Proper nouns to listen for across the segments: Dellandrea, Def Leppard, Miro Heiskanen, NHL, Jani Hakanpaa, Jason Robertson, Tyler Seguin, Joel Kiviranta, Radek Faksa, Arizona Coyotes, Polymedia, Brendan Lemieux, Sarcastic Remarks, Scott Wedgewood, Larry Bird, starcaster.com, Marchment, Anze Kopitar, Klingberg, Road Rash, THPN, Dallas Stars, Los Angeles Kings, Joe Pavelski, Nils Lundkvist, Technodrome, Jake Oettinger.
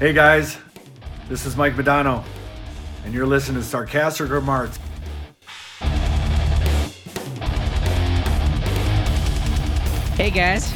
Hey guys, this is Mike Medano, and you're listening to Sarcastic Remarks. Hey guys,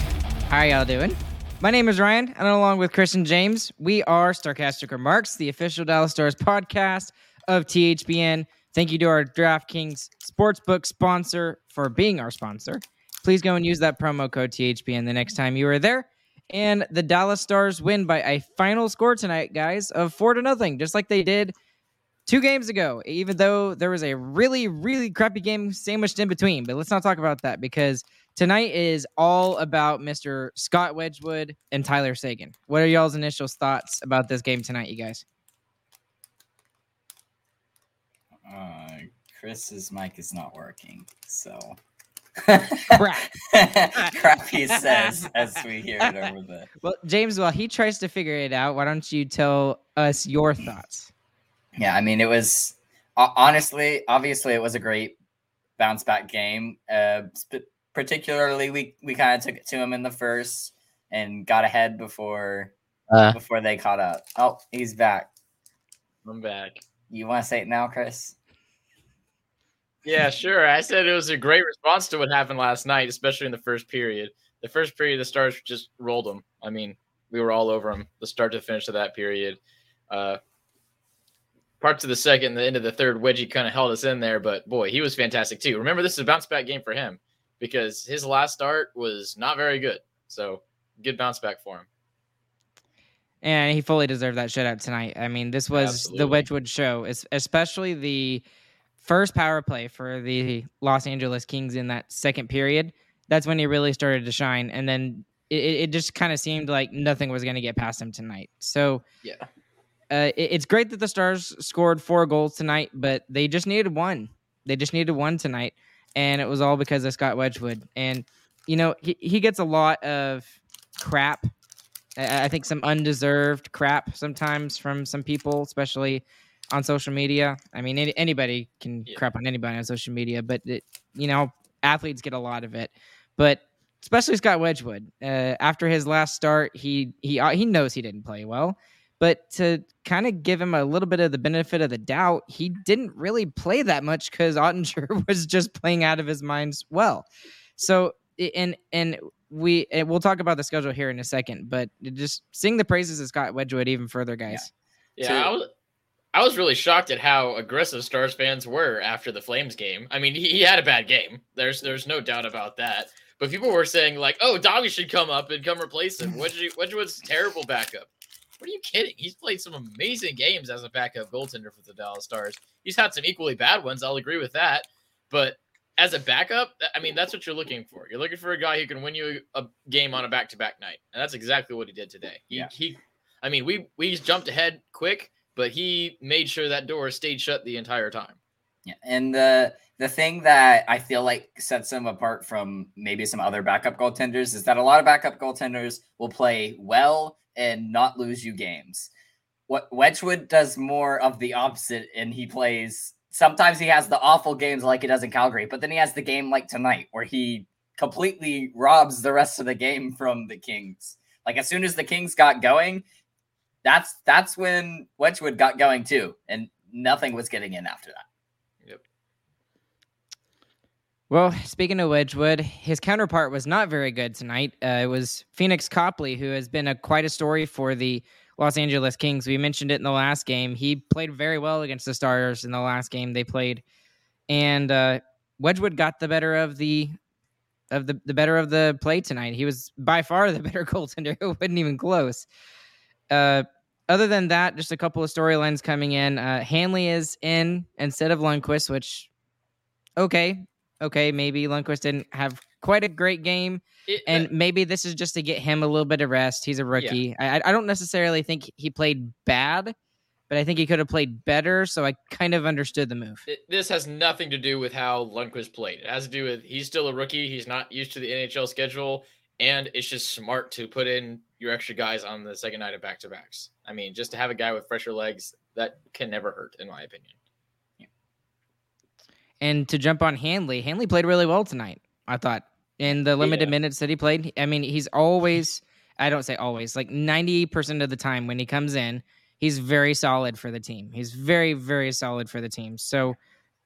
how y'all doing? My name is Ryan, and along with Chris and James, we are Sarcastic Remarks, the official Dallas Stars podcast of THPN. Thank you to our DraftKings Sportsbook sponsor for being our sponsor. Please go and use that promo code THPN the next time you are there. And the Dallas Stars win by a final score tonight, guys, of 4-0, just like they did 2 games ago, even though there was a really, really crappy game sandwiched in between. But let's not talk about that, because tonight is all about Mr. Scott Wedgewood and Tyler Seguin. What are y'all's initial thoughts about this game tonight, you guys? Chris's mic is not working, so... crap he says as we hear it over the... Well, James, while he tries to figure it out, why don't you tell us your thoughts? Yeah, I mean, it was honestly, obviously, it was a great bounce back game. Particularly, we kind of took it to him in the first and got ahead before they caught up. Oh, he's back. I'm back. You want to say it now, Chris? Yeah, sure. I said it was a great response to what happened last night, especially in the first period. The first period, the Stars just rolled them. I mean, we were all over them, the start to finish of that period. Parts of the second, the end of the third, Wedgie kind of held us in there, but boy, he was fantastic too. Remember, this is a bounce-back game for him because his last start was not very good. So, good bounce-back for him. And he fully deserved that shutout tonight. I mean, this was Absolutely. The Wedgewood show, especially the – first power play for the Los Angeles Kings in that second period. That's when he really started to shine. And then it just kind of seemed like nothing was going to get past him tonight. So yeah, it's great that the Stars scored 4 goals tonight, but they just needed one. They just needed one tonight. And it was all because of Scott Wedgewood. And, you know, he gets a lot of crap. I think some undeserved crap sometimes from some people, especially on social media. I mean, anybody can crap on anybody on social media, but athletes get a lot of it. But especially Scott Wedgewood. After his last start, he knows he didn't play well. But to kind of give him a little bit of the benefit of the doubt, he didn't really play that much because Oettinger was just playing out of his mind well. So we'll talk about the schedule here in a second, but just sing the praises of Scott Wedgewood even further, guys. Yeah. I was really shocked at how aggressive Stars fans were after the Flames game. I mean, he had a bad game. There's no doubt about that. But people were saying, like, oh, Dobby should come up and come replace him. Wedgwood's terrible backup. What are you kidding? He's played some amazing games as a backup goaltender for the Dallas Stars. He's had some equally bad ones. I'll agree with that. But as a backup, I mean, that's what you're looking for. You're looking for a guy who can win you a game on a back-to-back night. And that's exactly what he did today. We jumped ahead quick. But he made sure that door stayed shut the entire time. Yeah, and the thing that I feel like sets him apart from maybe some other backup goaltenders is that a lot of backup goaltenders will play well and not lose you games. What Wedgewood does more of the opposite, and he plays... Sometimes he has the awful games like he does in Calgary, but then he has the game like tonight where he completely robs the rest of the game from the Kings. Like, as soon as the Kings got going... That's when Wedgewood got going too, and nothing was getting in after that. Yep. Well, speaking of Wedgewood, his counterpart was not very good tonight. It was Phoenix Copley, who has been quite a story for the Los Angeles Kings. We mentioned it in the last game. He played very well against the Stars in the last game they played, and Wedgewood got the better of the better of the play tonight. He was by far the better goaltender. It wasn't even close. Other than that, just a couple of storylines coming in. Hanley is in instead of Lundkvist, which, okay, maybe Lundkvist didn't have quite a great game. Maybe this is just to get him a little bit of rest. He's a rookie. Yeah. I don't necessarily think he played bad, but I think he could have played better, so I kind of understood the move. This has nothing to do with how Lundkvist played. It has to do with he's still a rookie. He's not used to the NHL schedule, and it's just smart to put in your extra guys on the second night of back-to-backs. I mean, just to have a guy with fresher legs, that can never hurt, in my opinion. Yeah. And to jump on Hanley played really well tonight, I thought. In the limited minutes that he played, I mean, he's always, I don't say always, like 90% of the time when he comes in, he's very solid for the team. He's very, very solid for the team. So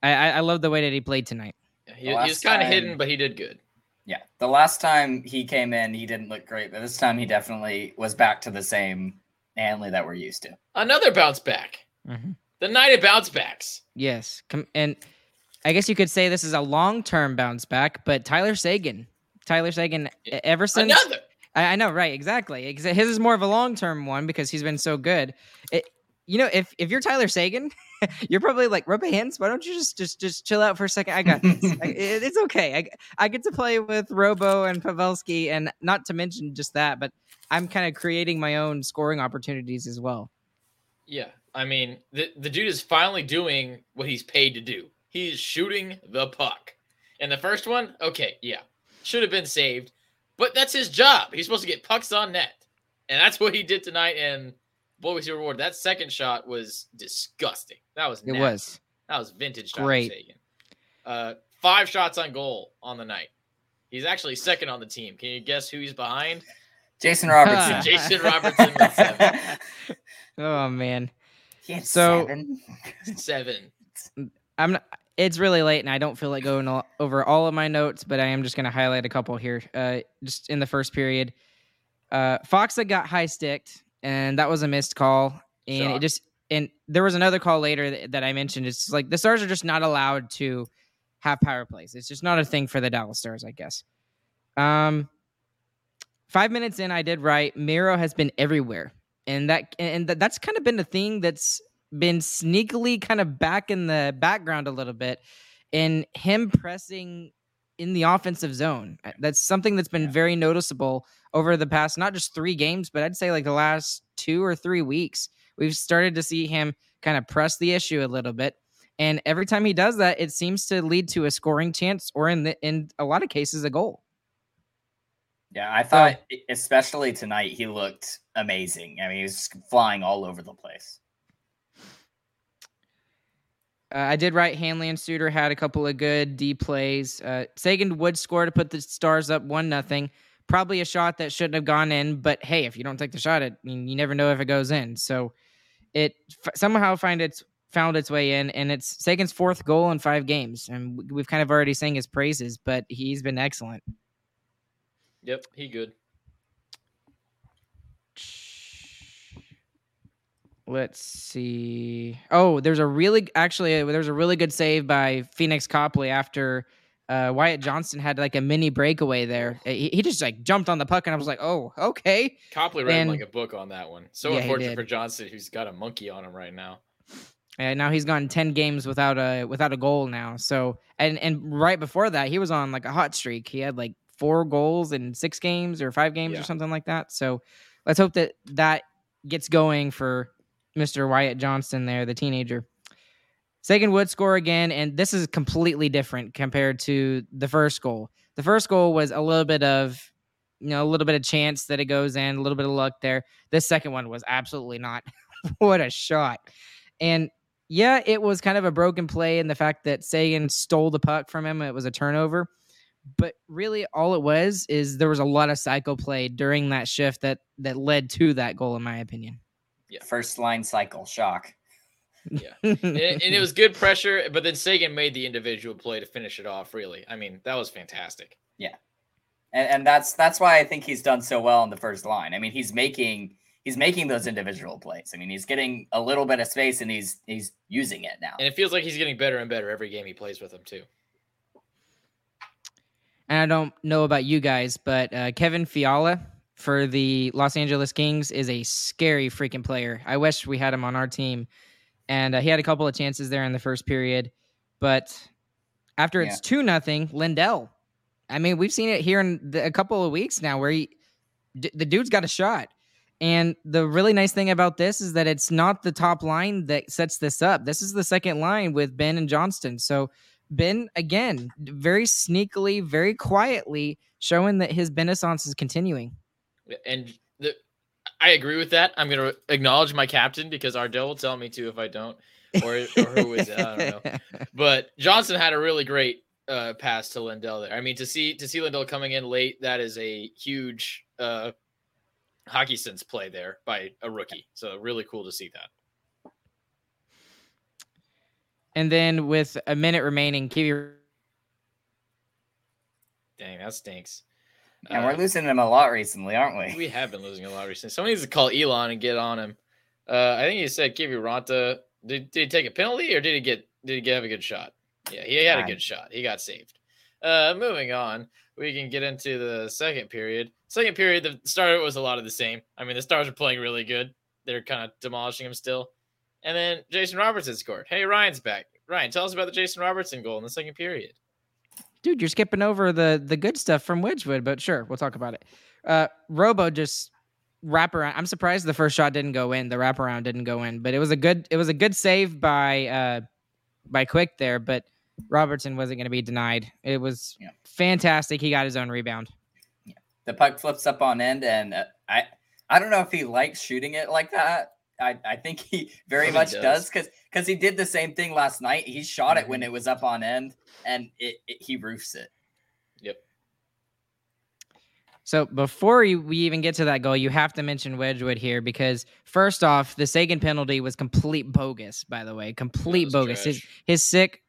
I love the way that he played tonight. Yeah, he was kind of hidden, but he did good. Yeah. The last time he came in, he didn't look great, but this time he definitely was back to the same Hanley that we're used to. Another bounce back. Mm-hmm. The night of bounce backs. Yes. And I guess you could say this is a long-term bounce back, but Tyler Seguin, ever since... Another! I know, right? Exactly. His is more of a long-term one because he's been so good. If you're Tyler Seguin, you're probably like, Roope Hintz, why don't you just chill out for a second? I got this. It's okay. I get to play with Robo and Pavelski, and not to mention just that, but I'm kind of creating my own scoring opportunities as well. Yeah, I mean, the dude is finally doing what he's paid to do. He's shooting the puck. And the first one, okay, yeah, should have been saved. But that's his job. He's supposed to get pucks on net. And that's what he did tonight. And boy, was he rewarded. That second shot was disgusting. That was nasty. It was. That was vintage. Great. Five shots on goal on the night. He's actually second on the team. Can you guess who he's behind? Jason Robertson. Jason Robertson with 7. Oh, man. He had 7. It's really late, and I don't feel like going over all of my notes, but I am just going to highlight a couple here. Just in the first period, Faksa got high-sticked, and that was a missed call. And it just there was another call later that I mentioned. It's like the Stars are just not allowed to have power plays. It's just not a thing for the Dallas Stars, I guess. 5 minutes in, I did write, Miro has been everywhere, and that's kind of been the thing that's been sneakily kind of back in the background a little bit, and him pressing in the offensive zone. That's something that's been very noticeable over the past, not just 3 games, but I'd say like the last 2 or 3 weeks, we've started to see him kind of press the issue a little bit. And every time he does that, it seems to lead to a scoring chance or in a lot of cases, a goal. Yeah. I thought especially tonight, he looked amazing. I mean, he was flying all over the place. I did write Hanley and Suter had a couple of good D plays. Seguin would score to put the Stars up 1-0. Probably a shot that shouldn't have gone in, but hey, if you don't take the shot, you never know if it goes in. So it somehow found its way in, and it's Sagan's 4th goal in 5 games. And we've kind of already sang his praises, but he's been excellent. Yep, he good. Let's see. Oh, there's a really good save by Phoenix Copley after Wyatt Johnston had like a mini breakaway there. He just like jumped on the puck, and I was like, oh, okay. Copley ran like a book on that one. So unfortunate for Johnston, who's got a monkey on him right now. And now he's gone 10 games without a goal now. So and right before that, he was on like a hot streak. He had like 4 goals in 6 games or 5 games or something like that. So let's hope that gets going for Mr. Wyatt Johnston there, the teenager. Seguin would score again, and this is completely different compared to the first goal. The first goal was a little bit of chance that it goes in, a little bit of luck there. This second one was absolutely not. What a shot. And yeah, it was kind of a broken play in the fact that Seguin stole the puck from him. It was a turnover. But really all it was is there was a lot of psycho play during that shift that led to that goal, in my opinion. Yeah. First line cycle shock. Yeah. and it was good pressure, but then Seguin made the individual play to finish it off, really. I mean, that was fantastic. Yeah. And that's why I think he's done so well on the first line. I mean, he's making those individual plays. I mean, he's getting a little bit of space, and he's using it now. And it feels like he's getting better and better every game he plays with him too. And I don't know about you guys, but Kevin Fiala for the Los Angeles Kings is a scary freaking player. I wish we had him on our team. And he had a couple of chances there in the first period. But after it's 2-0, Lindell I mean, we've seen it here in a couple of weeks now where the dude's got a shot. And the really nice thing about this is that it's not the top line that sets this up. This is the second line with Ben and Johnston. So Ben, again, very sneakily, very quietly showing that his benaissance is continuing. And I agree with that. I'm going to acknowledge my captain because Ardell will tell me to if I don't, or who is it? I don't know. But Johnston had a really great pass to Lindell there. I mean, to see Lindell coming in late, that is a huge hockey sense play there by a rookie. So really cool to see that. And then with a minute remaining, dang, that stinks. And we're losing them a lot recently, aren't we? We have been losing a lot recently. Someone needs to call Elon and get on him. I think he said Kiviranta. Did he take a penalty or did he have a good shot? Yeah, he had a good shot. He got saved. Moving on, we can get into the second period. Second period, the start was a lot of the same. I mean, the Stars are playing really good. They're kind of demolishing them still. And then Jason Robertson scored. Hey, Ryan's back. Ryan, tell us about the Jason Robertson goal in the second period. Dude, you're skipping over the good stuff from Wedgewood, but sure, we'll talk about it. Robo just wraparound. I'm surprised the first shot didn't go in. The wraparound didn't go in, but it was a good save by Quick there. But Robertson wasn't going to be denied. It was fantastic. He got his own rebound. Yeah. The puck flips up on end, and I don't know if he likes shooting it like that. I think he very much does because he did the same thing last night. He shot it when it was up on end, and he roofs it. Yep. So before we even get to that goal, you have to mention Wedgewood here because, first off, the Seguin penalty was complete bogus, by the way. Complete bogus. His stick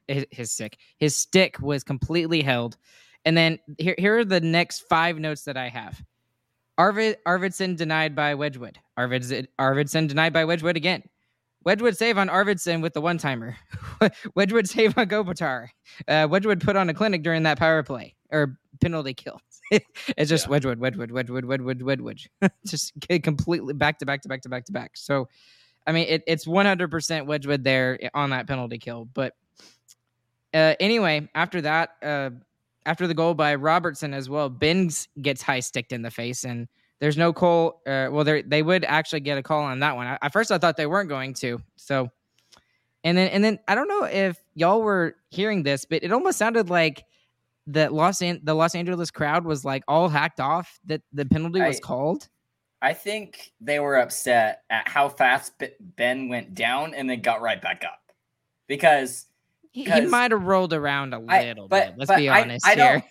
was completely held. And then here are the next five notes that I have. Arvidsson denied by Wedgewood. Arvidsson denied by Wedgewood again. Wedgewood save on Arvidsson with the one-timer. Wedgewood save on Kopitar. Wedgewood put on a clinic during that power play or penalty kill. It's just Wedgewood. Just completely back to back. So, I mean, it's 100% Wedgewood there on that penalty kill. But anyway, after that, after the goal by Robertson as well, Benz gets high-sticked in the face, and there's no call. Well, they would actually get a call on that one. At first, I thought they weren't going to. So, and then I don't know if y'all were hearing this, but it almost sounded like the Los Angeles crowd was like all hacked off that the penalty was called. I think they were upset at how fast Ben went down and then got right back up because. He might have rolled around a little bit. Let's be honest here.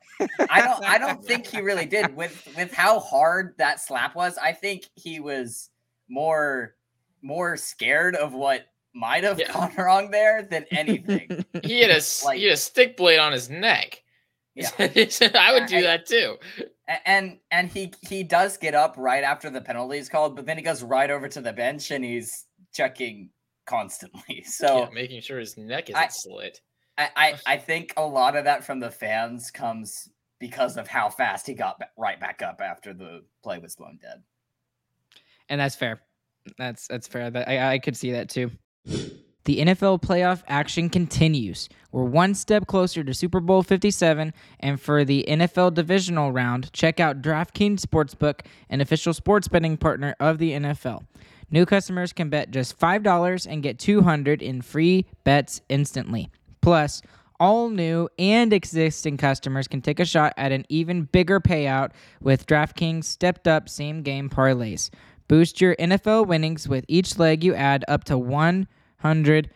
I don't think he really did. With how hard that slap was, I think he was more scared of what might have gone wrong there than anything. He had a stick blade on his neck. Yeah, I would do that too. And he does get up right after the penalty is called, but then he goes right over to the bench and he's checking constantly, so making sure his neck isn't slit. I think a lot of that from the fans comes because of how fast he got right back up after the play was blown dead, and that's fair. That's fair. I could see that too. The NFL playoff action continues. We're one step closer to Super Bowl 57, and for the NFL divisional round, check out DraftKings Sportsbook, an official sports betting partner of the NFL. New customers can bet just $5 and get $200 in free bets instantly. Plus, all new and existing customers can take a shot at an even bigger payout with DraftKings stepped-up same-game parlays. Boost your NFL winnings with each leg you add up to 100%. Download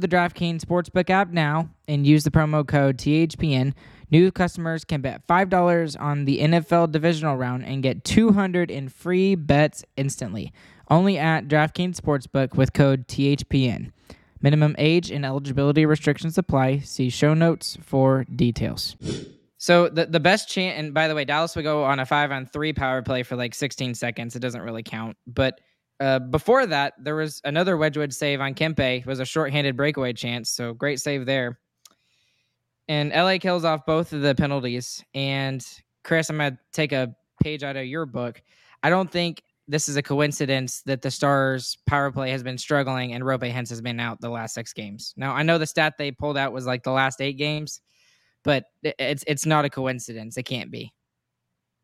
the DraftKings Sportsbook app now and use the promo code THPN. New customers can bet $5 on the NFL divisional round and get $200 in free bets instantly. Only at DraftKings Sportsbook with code THPN. Minimum age and eligibility restrictions apply. See show notes for details. So the best chance, and by the way, Dallas would go on a 5-on-3 power play for like 16 seconds. It doesn't really count. But before that, there was another Wedgewood save on Kempe. It was a shorthanded breakaway chance, so great save there. And LA kills off both of the penalties. And Chris, I'm going to take a page out of your book. I don't think this is a coincidence that the Stars power play has been struggling and Roope Hintz has been out the last 6 games. Now, I know the stat they pulled out was like the last 8 games, but it's not a coincidence. It can't be.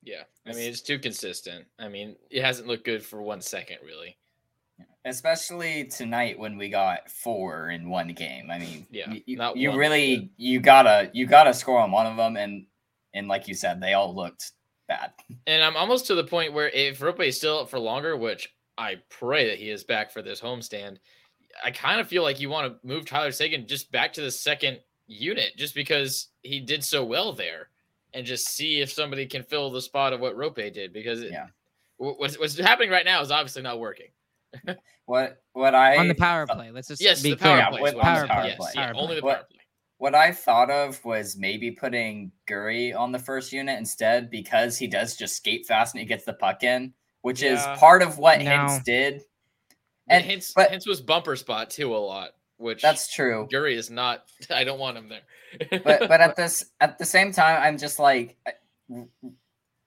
Yeah. I mean, it's too consistent. I mean, it hasn't looked good for 1 second, really. Especially tonight when we got four in one game. I mean, yeah, you gotta score on one of them. And like you said, they all looked bad. And I'm almost to the point where if Roope is still up for longer, which I pray that he is back for this homestand, I kind of feel like you want to move Tyler Seguin just back to the second unit just because he did so well there and just see if somebody can fill the spot of what Roope did, because what's happening right now is obviously not working. On the power play. Let's just be clear. Only the power play. What I thought of was maybe putting Guri on the first unit instead, because he does just skate fast and he gets the puck in, which is part of what Hintz did. And Hintz was bumper spot too a lot, which that's true. Guri is not. I don't want him there. but at the same time, I'm just like,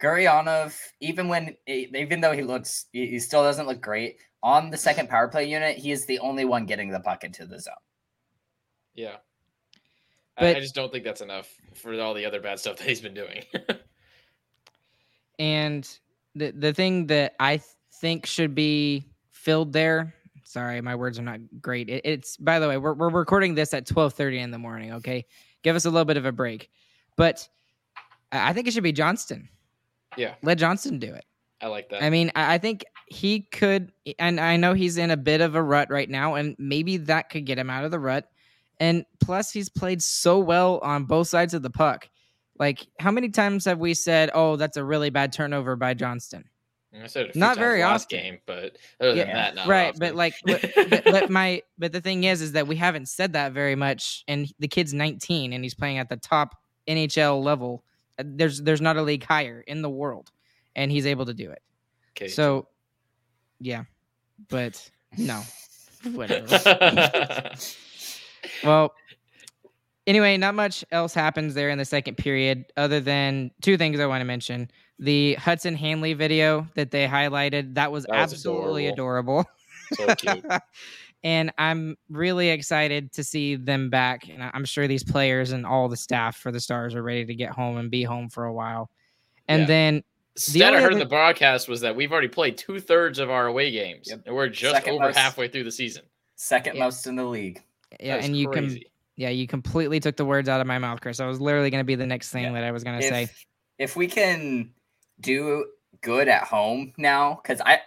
Gurianov, even though he still doesn't look great on the second power play unit, he is the only one getting the puck into the zone. Yeah. But I just don't think that's enough for all the other bad stuff that he's been doing. And the thing that I think should be filled there. Sorry, my words are not great. It's by the way, we're recording this at 12:30 in the morning. Okay. Give us a little bit of a break, but I think it should be Johnston. Yeah. Let Johnston do it. I like that. I mean, I think he could, and I know he's in a bit of a rut right now, and maybe that could get him out of the rut. And plus, he's played so well on both sides of the puck. Like, how many times have we said, "Oh, that's a really bad turnover by Johnston"? I said it a few times very often. Game, but other than that, not right. Often. But like, but the thing is that we haven't said that very much. And the kid's 19, and he's playing at the top NHL level. There's not a league higher in the world, and he's able to do it. Okay. So, yeah, but no, whatever. Well, anyway, not much else happens there in the second period other than two things I want to mention. The Hudson Hanley video that they highlighted, that was absolutely adorable. So cute. And I'm really excited to see them back. And I'm sure these players and all the staff for the Stars are ready to get home and be home for a while. And then instead, I heard in the broadcast was that we've already played 2/3 of our away games. Yep. And we're just halfway through the season. Second most in the league. Yeah, and you completely took the words out of my mouth, Chris. I was literally going to be the next thing that I was going to say. If we can do good at home now, because I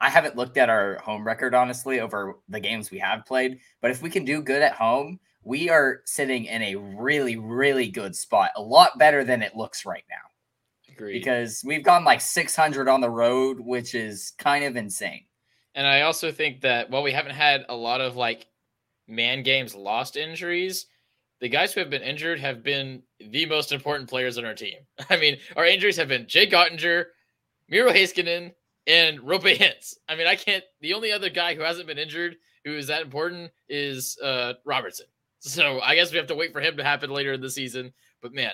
haven't looked at our home record, honestly, over the games we have played. But if we can do good at home, we are sitting in a really, really good spot. A lot better than it looks right now. Agreed. Because we've gone like 600 on the road, which is kind of insane. And I also think that while we haven't had a lot of like man games lost injuries, the guys who have been injured have been the most important players on our team. I mean, our injuries have been Jake Oettinger, Miro Heiskanen, and Roope Hintz. I mean, the only other guy who hasn't been injured who is that important is Robertson. So I guess we have to wait for him to happen later in the season. But man,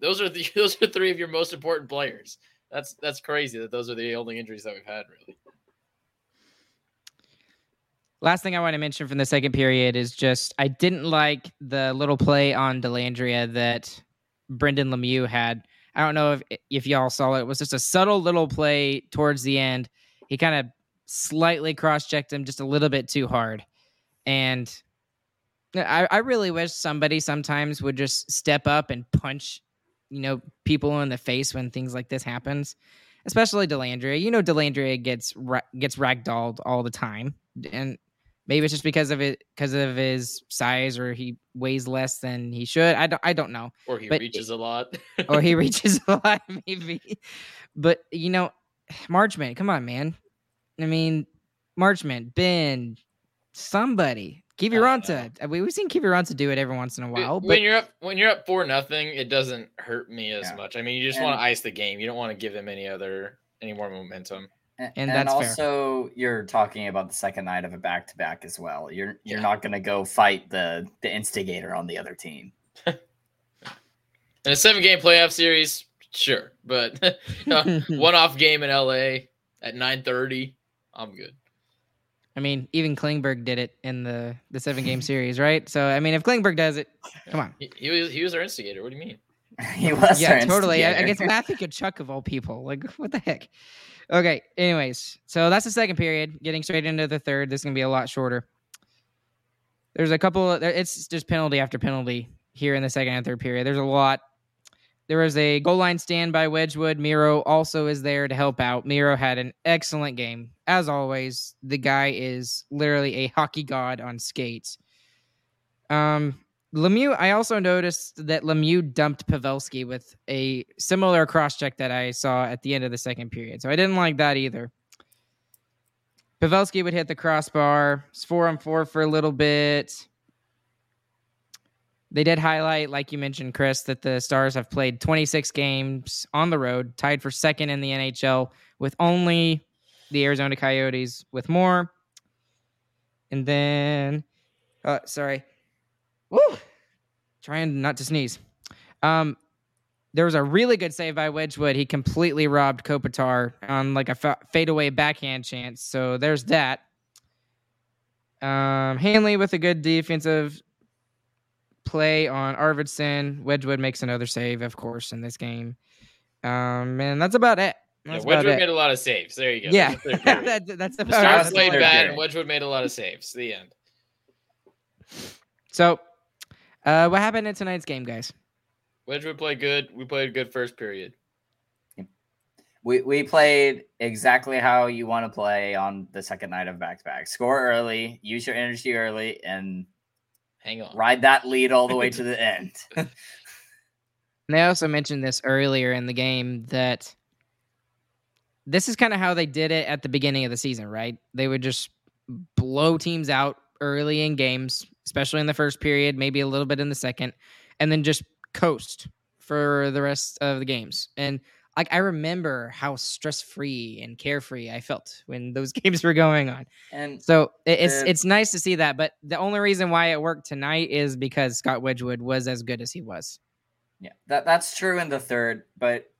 those are three of your most important players. That's crazy that those are the only injuries that we've had, really. Last thing I want to mention from the second period is just I didn't like the little play on Dellandrea that Brendan Lemieux had. I don't know if y'all saw it. It was just a subtle little play towards the end. He kind of slightly cross-checked him just a little bit too hard. And I really wish somebody sometimes would just step up and punch, people in the face when things like this happens. Especially Dellandrea. Dellandrea gets ragdolled all the time. And maybe it's just because of his size, or he weighs less than he should. I don't know. Or he reaches a lot. Or he reaches a lot, maybe. But Marchment, come on, man. I mean, Marchment, Ben, somebody, Kiviranta. We've seen Kiviranta do it every once in a while. But when you're up 4-0, it doesn't hurt me as much. I mean, you just want to ice the game. You don't want to give him any more momentum. And that's also fair. You're talking about the second night of a back-to-back as well. You're not going to go fight the instigator on the other team. In a 7-game playoff series, sure. But one-off game in LA at 9:30, I'm good. I mean, even Klingberg did it in the 7-game series, right? So, I mean, if Klingberg does it, come on. He was our instigator. What do you mean? He was. Yeah, totally. I guess Matthew Tkachuk of all people. Like, what the heck? Okay. Anyways, so that's the second period. Getting straight into the third. This is gonna be a lot shorter. There's a couple. It's just penalty after penalty here in the second and third period. There's a lot. There was a goal line stand by Wedgewood. Miro also is there to help out. Miro had an excellent game. As always, the guy is literally a hockey god on skates. Lemieux, I also noticed that Lemieux dumped Pavelski with a similar cross-check that I saw at the end of the second period. So I didn't like that either. Pavelski would hit the crossbar. It's 4-on-4 for a little bit. They did highlight, like you mentioned, Chris, that the Stars have played 26 games on the road, tied for second in the NHL with only the Arizona Coyotes with more. And then, sorry. Woo! Trying not to sneeze. There was a really good save by Wedgewood. He completely robbed Kopitar on like a fadeaway backhand chance. So there's that. Hanley with a good defensive play on Arvidsson. Wedgewood makes another save, of course, in this game. And that's about it. That's Wedgewood about it. Made a lot of saves. There you go. Yeah, that's the Stars played bad, and Wedgewood made a lot of saves. The end. So, what happened in tonight's game, guys? Wedgewood played good. We played a good first period. We played exactly how you want to play on the second night of back-to-back. Score early, use your energy early, and hang on. Ride that lead all the way to the end. And they also mentioned this earlier in the game that this is kind of how they did it at the beginning of the season, right? They would just blow teams out early in games, especially in the first period, maybe a little bit in the second, and then just coast for the rest of the games. And like I remember how stress-free and carefree I felt when those games were going on. And so it's nice to see that, but the only reason why it worked tonight is because Scott Wedgewood was as good as he was. Yeah, that's true in the third, but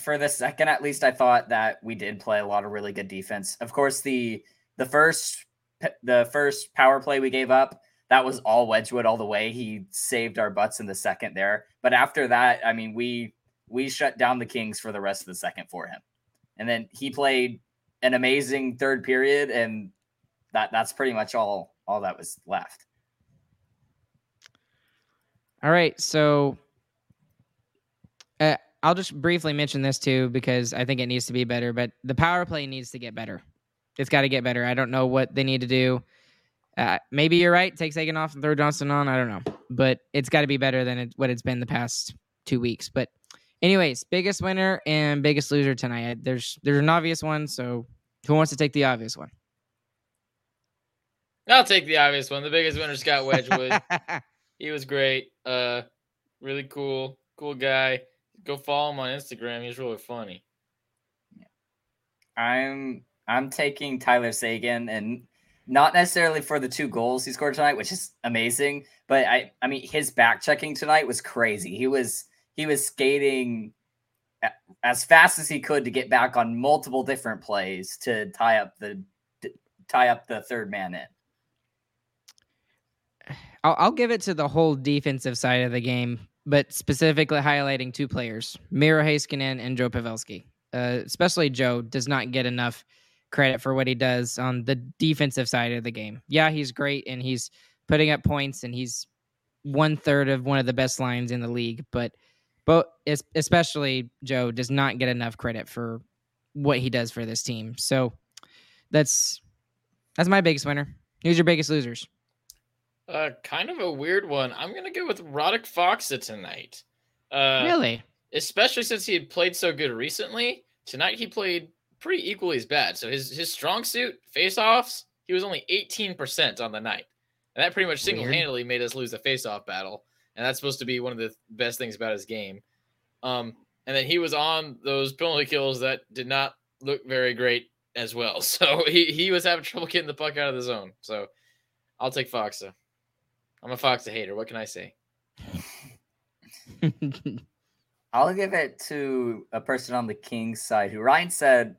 for the second, at least I thought that we did play a lot of really good defense. Of course, the first power play we gave up, that was all Wedgewood all the way. He saved our butts in the second there. But after that, I mean, we shut down the Kings for the rest of the second for him. And then he played an amazing third period, and that's pretty much all that was left. All right, so I'll just briefly mention this too because I think it needs to be better, but the power play needs to get better. It's got to get better. I don't know what they need to do. Maybe you're right. Take Seguin off and throw Johnston on. I don't know. But it's got to be better than what it's been the past 2 weeks. But anyways, biggest winner and biggest loser tonight. There's an obvious one, so who wants to take the obvious one? I'll take the obvious one. The biggest winner, Scott Wedgewood. He was great. Really cool. Cool guy. Go follow him on Instagram. He's really funny. I'm taking Tyler Seguin, and not necessarily for the 2 goals he scored tonight, which is amazing, but I mean his back checking tonight was crazy. He was skating as fast as he could to get back on multiple different plays to tie up the third man in. I'll give it to the whole defensive side of the game, but specifically highlighting 2 players, Miro Heiskanen and Joe Pavelski. Especially Joe does not get enough credit for what he does on the defensive side of the game. Yeah, he's great, and he's putting up points, and he's 1/3 of one of the best lines in the league. But especially Joe does not get enough credit for what he does for this team. So that's my biggest winner. Who's your biggest losers? Kind of a weird one. I'm going to go with Radek Faksa tonight. Really? Especially since he had played so good recently. Tonight he played pretty equally as bad. So his strong suit, face-offs, he was only 18% on the night. And that pretty much single-handedly made us lose the face-off battle. And that's supposed to be one of the best things about his game. And then he was on those penalty kills that did not look very great as well. So he was having trouble getting the puck out of the zone. So I'll take Faksa. I'm a Faksa hater. What can I say? I'll give it to a person on the Kings side who Ryan said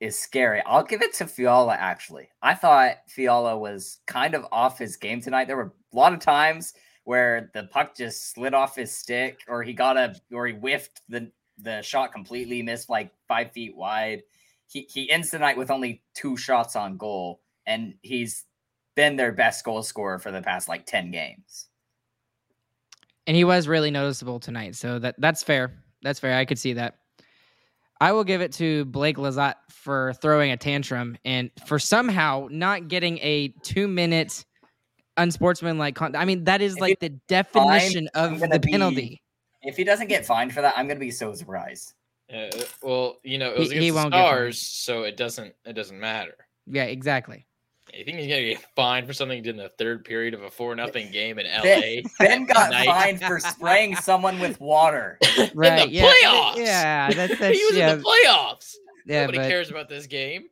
is scary. I'll give it to Fiala, actually. I thought Fiala was kind of off his game tonight. There were a lot of times where the puck just slid off his stick, or he whiffed the shot completely, missed like 5 feet wide. He ends the night with only 2 shots on goal, and he's been their best goal scorer for the past like 10 games. And he was really noticeable tonight, so that's fair. That's fair. I could see that. I will give it to Blake Lizotte for throwing a tantrum and for somehow not getting a 2-minute unsportsmanlike I mean, that is like the definition of the penalty. If he doesn't get fined for that, I'm going to be so surprised. Well, you know, it was against the Stars, so it doesn't matter. Yeah, exactly. You think he's going to get fined for something he did in the third period of a 4-0 game in LA? Ben got fined for spraying someone with water. Right. In the playoffs. Yeah. That's he was in the playoffs. Yeah, Nobody cares about this game.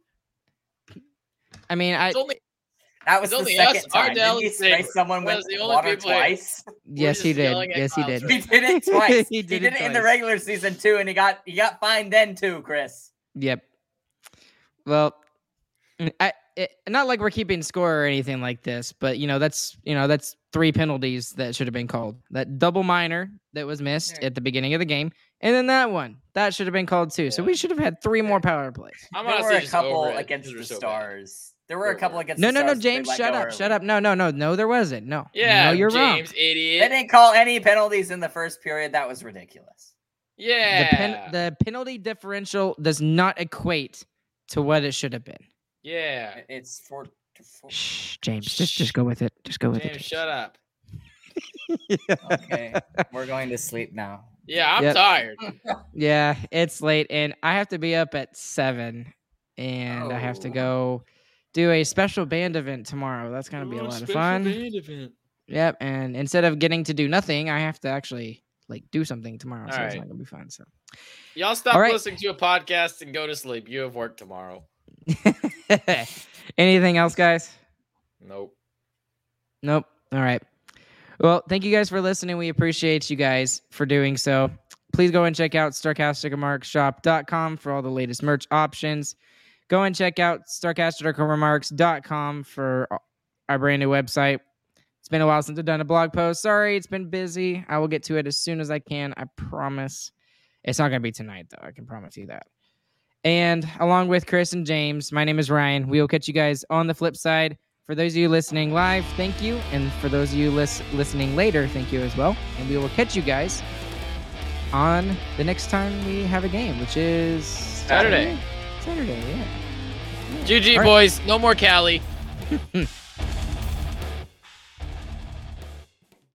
I mean, that was the second time. Did he spray someone with water twice? Yes, he did. Yes, he did. He did it twice. He did it in the regular season, too, and he got fined then, too, Chris. Yep. Well, not like we're keeping score or anything like this, but that's 3 penalties that should have been called. That double minor that was missed at the beginning of the game, and then that one that should have been called too. Yeah. So we should have had 3 more power plays. There were a couple against the Stars. There were a couple against the Stars. No, James, shut up. No, there wasn't. No. Yeah, no, you're wrong. James, idiot. They didn't call any penalties in the first period. That was ridiculous. Yeah. The penalty differential does not equate to what it should have been. Yeah, it's 4-4. Shh, James, just go with it. Just go with it. James, shut up. Okay, we're going to sleep now. Yeah, I'm tired. Yeah, it's late, and I have to be up at 7, and I have to go do a special band event tomorrow. That's going to be a lot of fun. Band event. Yep, and instead of getting to do nothing, I have to actually do something tomorrow. All right. It's not going to be fun. So, y'all stop listening to a podcast and go to sleep. You have work tomorrow. Anything else, guys? Nope. All right. Well, thank you guys for listening. We appreciate you guys for doing so. Please go and check out starcasticmarkshop.com for all the latest merch options. Go and check out starcaster.com for our brand new website. It's been a while since I've done a blog post. Sorry, it's been busy. I will get to it as soon as I can. I promise. It's not going to be tonight, though. I can promise you that. And along with Chris and James, my name is Ryan. We will catch you guys on the flip side. For those of you listening live, thank you. And for those of you listening later, thank you as well. And we will catch you guys on the next time we have a game, which is Saturday. Saturday, yeah. GG, right. Boys. No more Cali.